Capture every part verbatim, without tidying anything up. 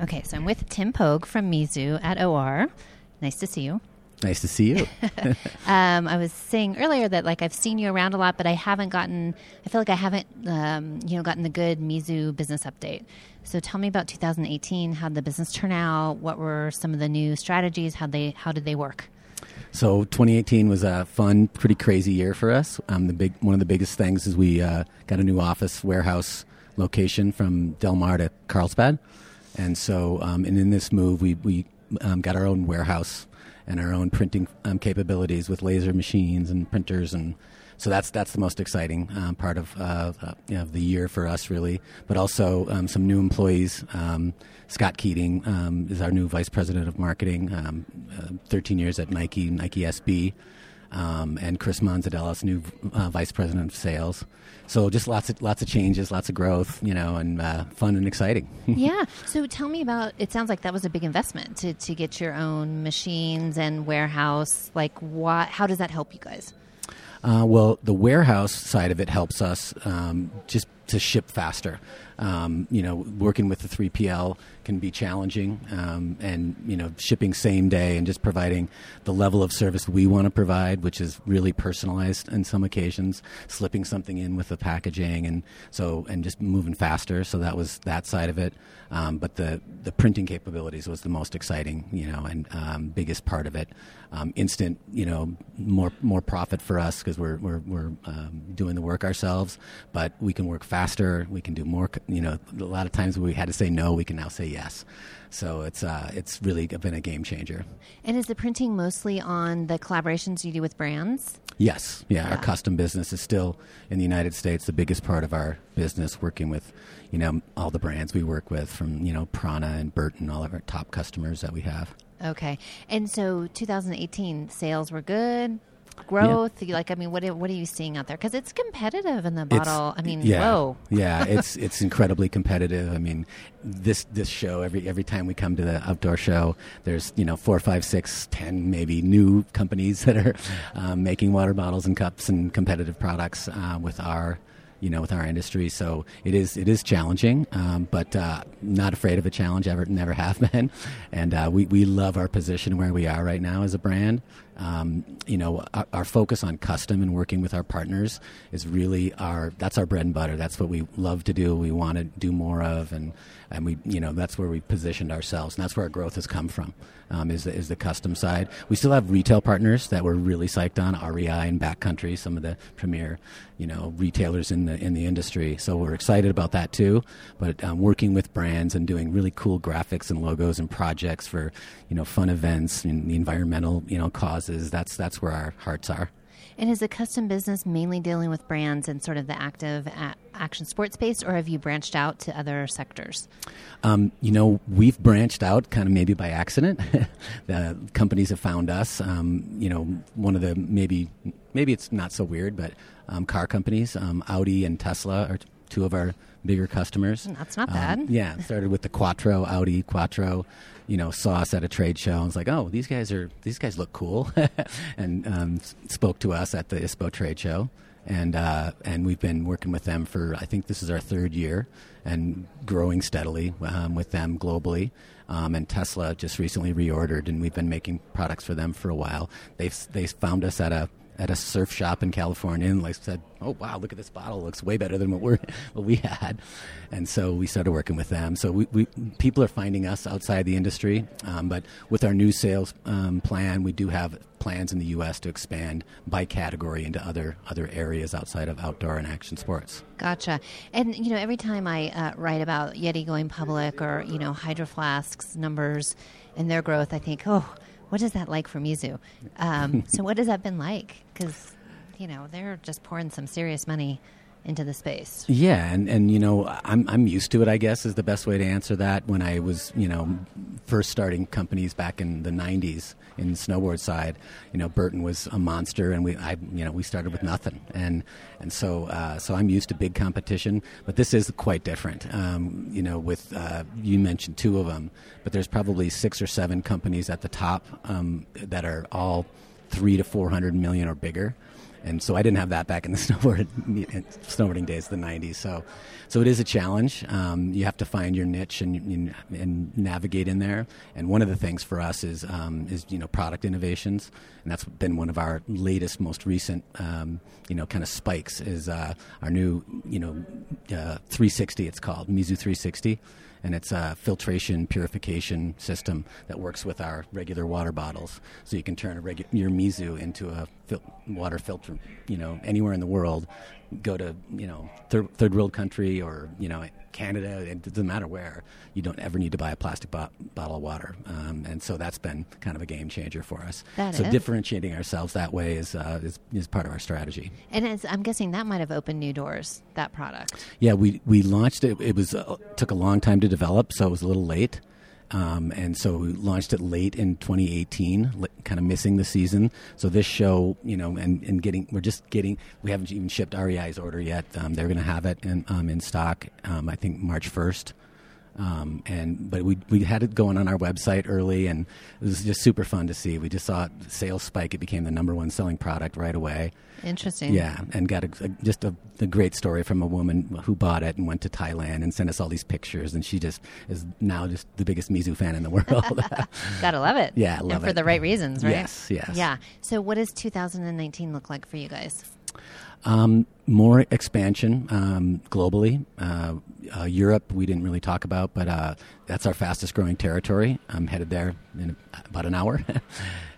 Okay, so I'm with Tim Pogue from Mizu at O R. Nice to see you. Nice to see you. um, I was saying earlier that like I've seen you around a lot, but I haven't gotten. I feel like I haven't, um, you know, gotten the good Mizu business update. So tell me about two thousand eighteen. How did the business turn out? What were some of the new strategies? How they how did they work? So twenty eighteen was a fun, pretty crazy year for us. Um, the big one of the biggest things is we uh, got a new office warehouse location from Del Mar to Carlsbad, and so um, and in this move we we um, got our own warehouse and our own printing um, capabilities with laser machines and printers, and so that's that's the most exciting um, part of uh, uh, you know, the year for us, really. But also um, some new employees. Um, Scott Keating um, is our new vice president of marketing, um, uh, thirteen years at Nike, Nike S B, um, and Chris Manzadella's new uh, vice president of sales. So just lots of lots of changes, lots of growth, you know, and uh, fun and exciting. Yeah. So tell me about. It sounds like that was a big investment to to get your own machines and warehouse. Like, what? How does that help you guys? Uh, well, the warehouse side of it helps us um, just to ship faster. Um, you know, working with the three P L can be challenging, um, and, you know, shipping same day and just providing the level of service we want to provide, which is really personalized in some occasions, slipping something in with the packaging and so and just moving faster. So that was that side of it. Um, but the, the printing capabilities was the most exciting, you know, and um, biggest part of it. Um, instant, you know, more more profit for us because we're we're we're um, doing the work ourselves, but we can work faster. We can do more. You know, a lot of times we had to say no, we can now say yes. So it's uh, it's really been a game changer. And is the printing mostly on the collaborations you do with brands? Yes. Yeah, yeah. Our custom business is still in the United States the biggest part of our business, working with, you know, all the brands we work with from, you know, Prana and Burton, all of our top customers that we have. Okay. And so twenty eighteen sales were good. Growth, yeah. Like, I mean, what what are you seeing out there? Because it's competitive in the bottle. It's, I mean, yeah, whoa, yeah, it's it's incredibly competitive. I mean, this this show every every time we come to the outdoor show, there's you know four, five, six, ten, maybe new companies that are um, making water bottles and cups and competitive products uh, with our you know with our industry. So it is it is challenging, um, but uh, not afraid of a challenge. Ever never have been, and uh, we we love our position where we are right now as a brand. Um, you know, our, our focus on custom and working with our partners is really our, that's our bread and butter. That's what we love to do. We want to do more of, and, and we, you know, that's where we positioned ourselves, and that's where our growth has come from, um, is the, is the custom side. We still have retail partners that we're really psyched on, R E I and Backcountry, some of the premier, you know, retailers in the, in the industry. So we're excited about that too, but um, working with brands and doing really cool graphics and logos and projects for, you know, fun events and the environmental, you know, cause. Is that's that's where our hearts are. And is the custom business mainly dealing with brands and sort of the active a- action sports space, or have you branched out to other sectors? Um, you know, we've branched out kind of maybe by accident. The companies have found us. Um, you know, one of the maybe maybe it's not so weird, but um, car companies, um, Audi and Tesla are t- two of our bigger customers. That's not um, bad. Yeah, started with the Quattro, Audi Quattro, you know, saw us at a trade show and was like, oh, these guys are, these guys look cool, and um, spoke to us at the I S P O trade show. And uh, and we've been working with them for, I think this is our third year, and growing steadily um, with them globally. Um, and Tesla just recently reordered, and we've been making products for them for a while. They've, they found us at a at a surf shop in California and like said, oh, wow, look at this bottle. It looks way better than what, we're, what we had. And so we started working with them. So we, we people are finding us outside the industry. Um, but with our new sales um, plan, we do have plans in the U S to expand by category into other other areas outside of outdoor and action sports. Gotcha. And, you know, every time I uh, write about Yeti going public or, you know, Hydro Flask's numbers and their growth, I think, oh, what is that like for Mizu? Um, so what has that been like? Because, you know, they're just pouring some serious money into the space. Yeah, and, and you know, I'm I'm used to it, I guess, is the best way to answer that. When I was, you know, first starting companies back in the nineties in the snowboard side, you know, Burton was a monster, and we, I, you know, we started with nothing. And and so uh, so I'm used to big competition, but this is quite different. Um, you know, with, uh, you mentioned two of them, but there's probably six or seven companies at the top um, that are all three to four hundred million or bigger. And so I didn't have that back in the snowboard, snowboarding days, the nineties. So so it is a challenge. Um, you have to find your niche and, and and navigate in there. And one of the things for us is, um, is you know, product innovations. And that's been one of our latest, most recent, um, you know, kind of spikes is uh, our new, you know, uh, three sixty, it's called, Mizu three sixty. And it's a filtration purification system that works with our regular water bottles. So you can turn a regu- your Mizu into a fil- water filter, you know, anywhere in the world. Go to, you know, thir- third world country or, you know, Canada, it doesn't matter where. You don't ever need to buy a plastic bo- bottle of water. Um, and so that's been kind of a game changer for us. That so is. Differentiating ourselves that way is, uh, is is part of our strategy. And as I'm guessing that might have opened new doors, that product. Yeah, we, we launched it. It was uh, took a long time to develop, so it was a little late. Um, and so we launched it late in twenty eighteen, kind of missing the season. So this show, you know, and, and getting, we're just getting, we haven't even shipped R E I's order yet. Um, they're going to have it in, um, in stock, um, I think March first. Um, and but we we had it going on our website early, and it was just super fun to see. We just saw sales spike. It became the number one selling product right away. Interesting. Yeah, and got a, a, just a, a great story from a woman who bought it and went to Thailand and sent us all these pictures, and she just is now just the biggest Mizu fan in the world. Gotta love it. Yeah, I love it. And for it. The right reasons, right? Yes, yes. Yeah. So what does two thousand nineteen look like for you guys? Um, more expansion um, globally. Uh, uh, Europe, we didn't really talk about, but uh, that's our fastest growing territory. I'm headed there in about an hour.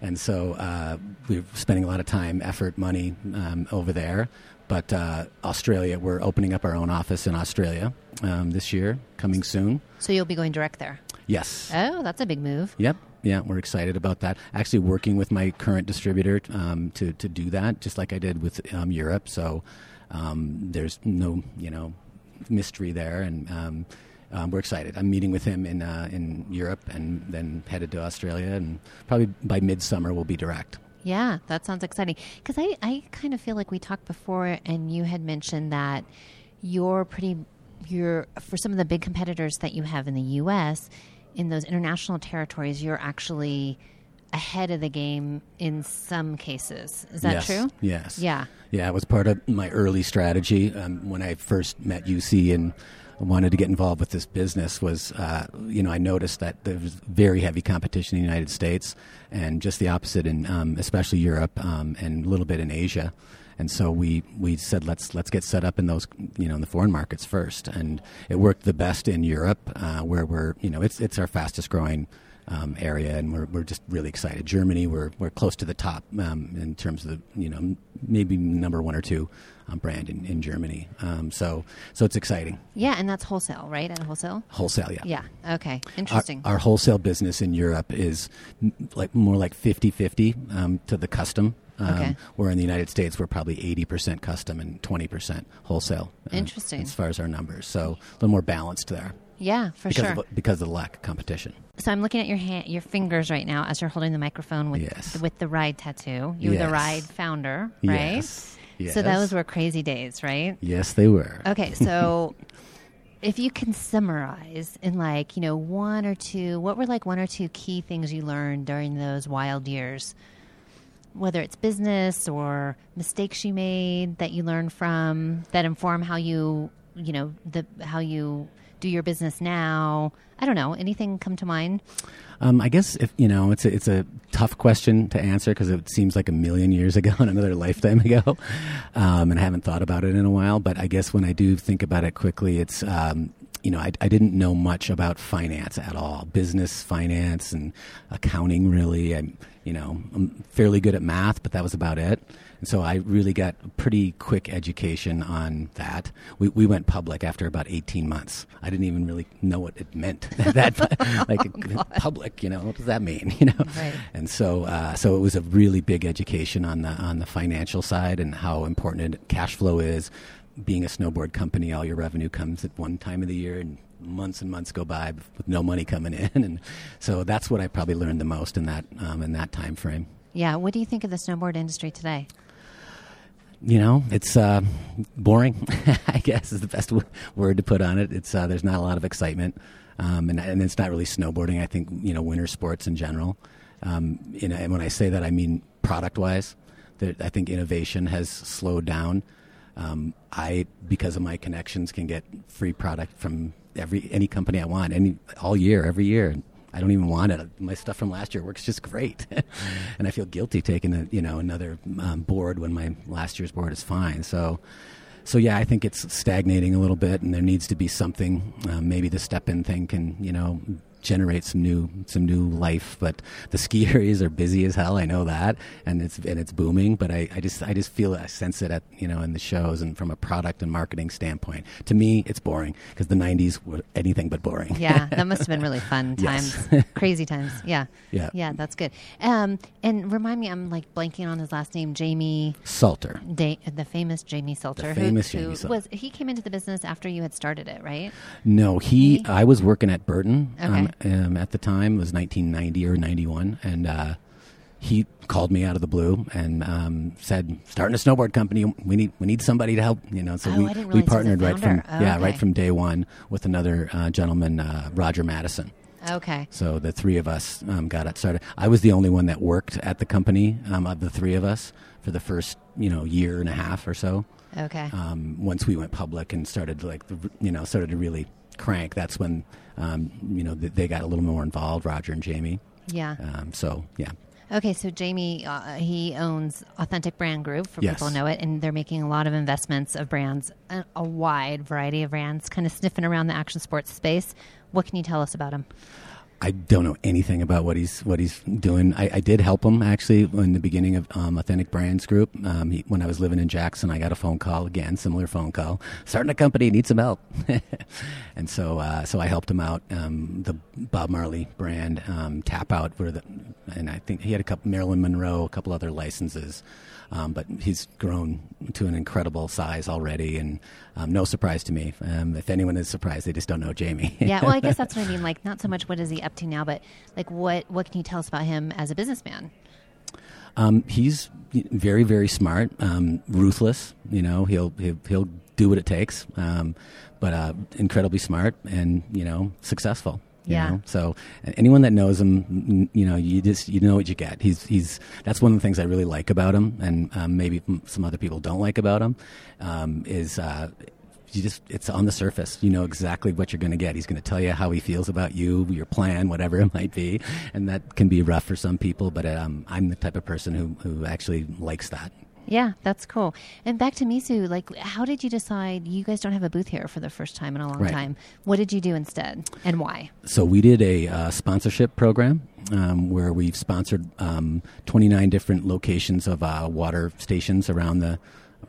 And so uh, we're spending a lot of time, effort, money um, over there. But uh, Australia, we're opening up our own office in Australia um, this year, coming soon. So you'll be going direct there? Yes. Oh, that's a big move. Yep. Yeah, we're excited about that. Actually working with my current distributor um, to, to do that, just like I did with um, Europe. So um, there's no, you know, mystery there. And um, um, we're excited. I'm meeting with him in uh, in Europe and then headed to Australia. And probably by midsummer we'll be direct. Yeah, that sounds exciting. Because I, I kind of feel like we talked before and you had mentioned that you're pretty, you're for some of the big competitors that you have in the U S, in those international territories, you're actually ahead of the game in some cases. Is that yes, true? Yes. Yeah. Yeah, it was part of my early strategy um, when I first met U C and wanted to get involved with this business was, uh, you know, I noticed that there was very heavy competition in the United States and just the opposite in um, especially Europe um, and a little bit in Asia. And so we, we said, let's let's get set up in those, you know, in the foreign markets first. And it worked the best in Europe uh, where we're, you know, it's it's our fastest growing um, area. And we're we're just really excited. Germany, we're we're close to the top um, in terms of, the, you know, maybe number one or two um, brand in, in Germany. Um, so so it's exciting. Yeah. And that's wholesale, right? And wholesale? Wholesale, yeah. Yeah. Okay. Interesting. Our, our wholesale business in Europe is like more like fifty-fifty um, to the custom. Okay. Um, where in the United States, we're probably eighty percent custom and twenty percent wholesale. Uh, Interesting. As far as our numbers. So a little more balanced there. Yeah, for because sure. Of, because of the lack of competition. So I'm looking at your hand, your fingers right now as you're holding the microphone with, yes. th- with the Ride tattoo. You yes. were the Ride founder, right? Yes. yes. So those were crazy days, right? Yes, they were. Okay, so if you can summarize in like, you know, one or two, what were like one or two key things you learned during those wild years? Whether it's business or mistakes you made that you learn from that inform how you, you know, the how you do your business now. I don't know. Anything come to mind? Um, I guess if you know, it's a, it's a tough question to answer because it seems like a million years ago and another lifetime ago, um, and I haven't thought about it in a while. But I guess when I do think about it quickly, it's. Um, You know, I, I didn't know much about finance at all, business, finance, and accounting, really. I'm, you know, I'm fairly good at math, but that was about it. And so I really got a pretty quick education on that. We we went public after about eighteen months. I didn't even really know what it meant. that Like, oh, public, you know, what does that mean, you know? Right. And so uh, so it was a really big education on the on the financial side and how important cash flow is. Being a snowboard company, all your revenue comes at one time of the year and months and months go by with no money coming in. And so that's what I probably learned the most in that um, in that time frame. Yeah. What do you think of the snowboard industry today? You know, it's uh, boring, I guess is the best w- word to put on it. It's uh, there's not a lot of excitement um, and, and it's not really snowboarding. I think, you know, winter sports in general. Um, you know, and when I say that, I mean product wise. that I think innovation has slowed down. Um, I, because of my connections, can get free product from every any company I want, any all year, every year. I don't even want it. My stuff from last year works just great, and I feel guilty taking a, you know another um, board when my last year's board is fine. So, so yeah, I think it's stagnating a little bit, and there needs to be something. Uh, maybe the step-in thing can you know. generate some new some new life, but the ski areas are busy as hell. I know that, and it's and it's booming. But I, I just I just feel I sense it at you know in the shows, and from a product and marketing standpoint, to me it's boring because the nineties were anything but boring. Yeah, that must have been really fun times, yes. Crazy times. Yeah, yeah, yeah. That's good. Um, and remind me, I'm like blanking on his last name, Jamie Salter, da- the famous Jamie Salter, the famous who, Jamie who Salter. Was he came into the business after you had started it, right? No, he. he? I was working at Burton. Okay. Um, Um, at the time, it was nineteen ninety or ninety-one, and uh, he called me out of the blue and um, said, "Starting a snowboard company. We need we need somebody to help." You know, so oh, we, we partnered right from oh, yeah okay. right from day one with another uh, gentleman, uh, Roger Madison. Okay. So the three of us um, got it started. I was the only one that worked at the company um, of the three of us for the first you know year and a half or so. Okay. Um, once we went public and started like the, you know started to really. crank, that's when um you know th- they got a little more involved, Roger and Jamie. Yeah. Um so yeah. Okay, so Jamie uh, he owns Authentic Brand Group, for yes. people know it, and they're making a lot of investments of brands, a, a wide variety of brands, kind of sniffing around the action sports space. What can you tell us about him? I don't know anything about what he's what he's doing. I, I did help him actually in the beginning of um, Authentic Brands Group. Um, he, when I was living in Jackson, I got a phone call again, similar phone call, starting a company, need some help, and so uh, so I helped him out. Um, the Bob Marley brand, um, Tap Out, where the, and I think he had a couple Marilyn Monroe, a couple other licenses, um, but he's grown to an incredible size already, and um, no surprise to me. Um, if anyone is surprised, they just don't know Jamie. Yeah, well, I guess that's what I mean. Like, not so much what is he up to now, but like what what can you tell us about him as a businessman? Um he's very very smart, um ruthless, you know he'll he'll, he'll do what it takes, um but uh incredibly smart and you know successful. You yeah. know? So anyone that knows him, you know, you just you know what you get. He's he's that's one of the things I really like about him, and um, maybe some other people don't like about him. Um, is uh, you just it's on the surface. You know exactly what you're going to get. He's going to tell you how he feels about you, your plan, whatever it might be, and that can be rough for some people. But um, I'm the type of person who who actually likes that. Yeah, that's cool. And back to Mizu, like, how did you decide you guys don't have a booth here for the first time in a long right. time? What did you do instead, and why? So we did a uh, sponsorship program um, where we've sponsored um, twenty-nine different locations of uh, water stations around the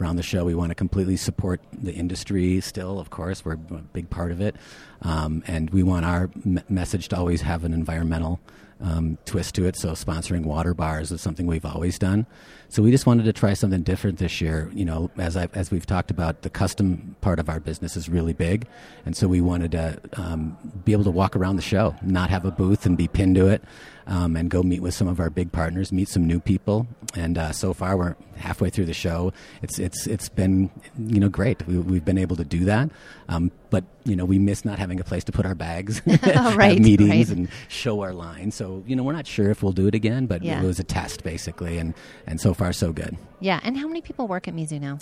around the show. We want to completely support the industry still, of course. We're a big part of it. Um, and we want our me- message to always have an environmental Um, twist to it, so sponsoring water bars is something we've always done. So we just wanted to try something different this year. You know, as I as we've talked about, the custom part of our business is really big, and so we wanted to um, be able to walk around the show, not have a booth and be pinned to it, um, and go meet with some of our big partners, meet some new people. And uh, so far, we're halfway through the show. It's it's it's been you know great. We, we've been able to do that, um, but you know we miss not having a place to put our bags oh, right, at meetings right. and show our lines. So So, you know, we're not sure if we'll do it again, but yeah. it was a test, basically, and, and so far, so good. Yeah, and how many people work at Mizu now?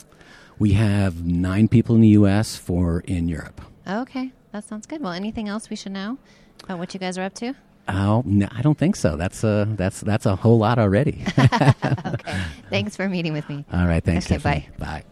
We have nine people in the U S, four in Europe. Okay, that sounds good. Well, anything else we should know about what you guys are up to? Oh, no, I don't think so. That's a, that's, that's a whole lot already. Okay, thanks for meeting with me. All right, thanks, okay, Tiffany. Bye. Bye.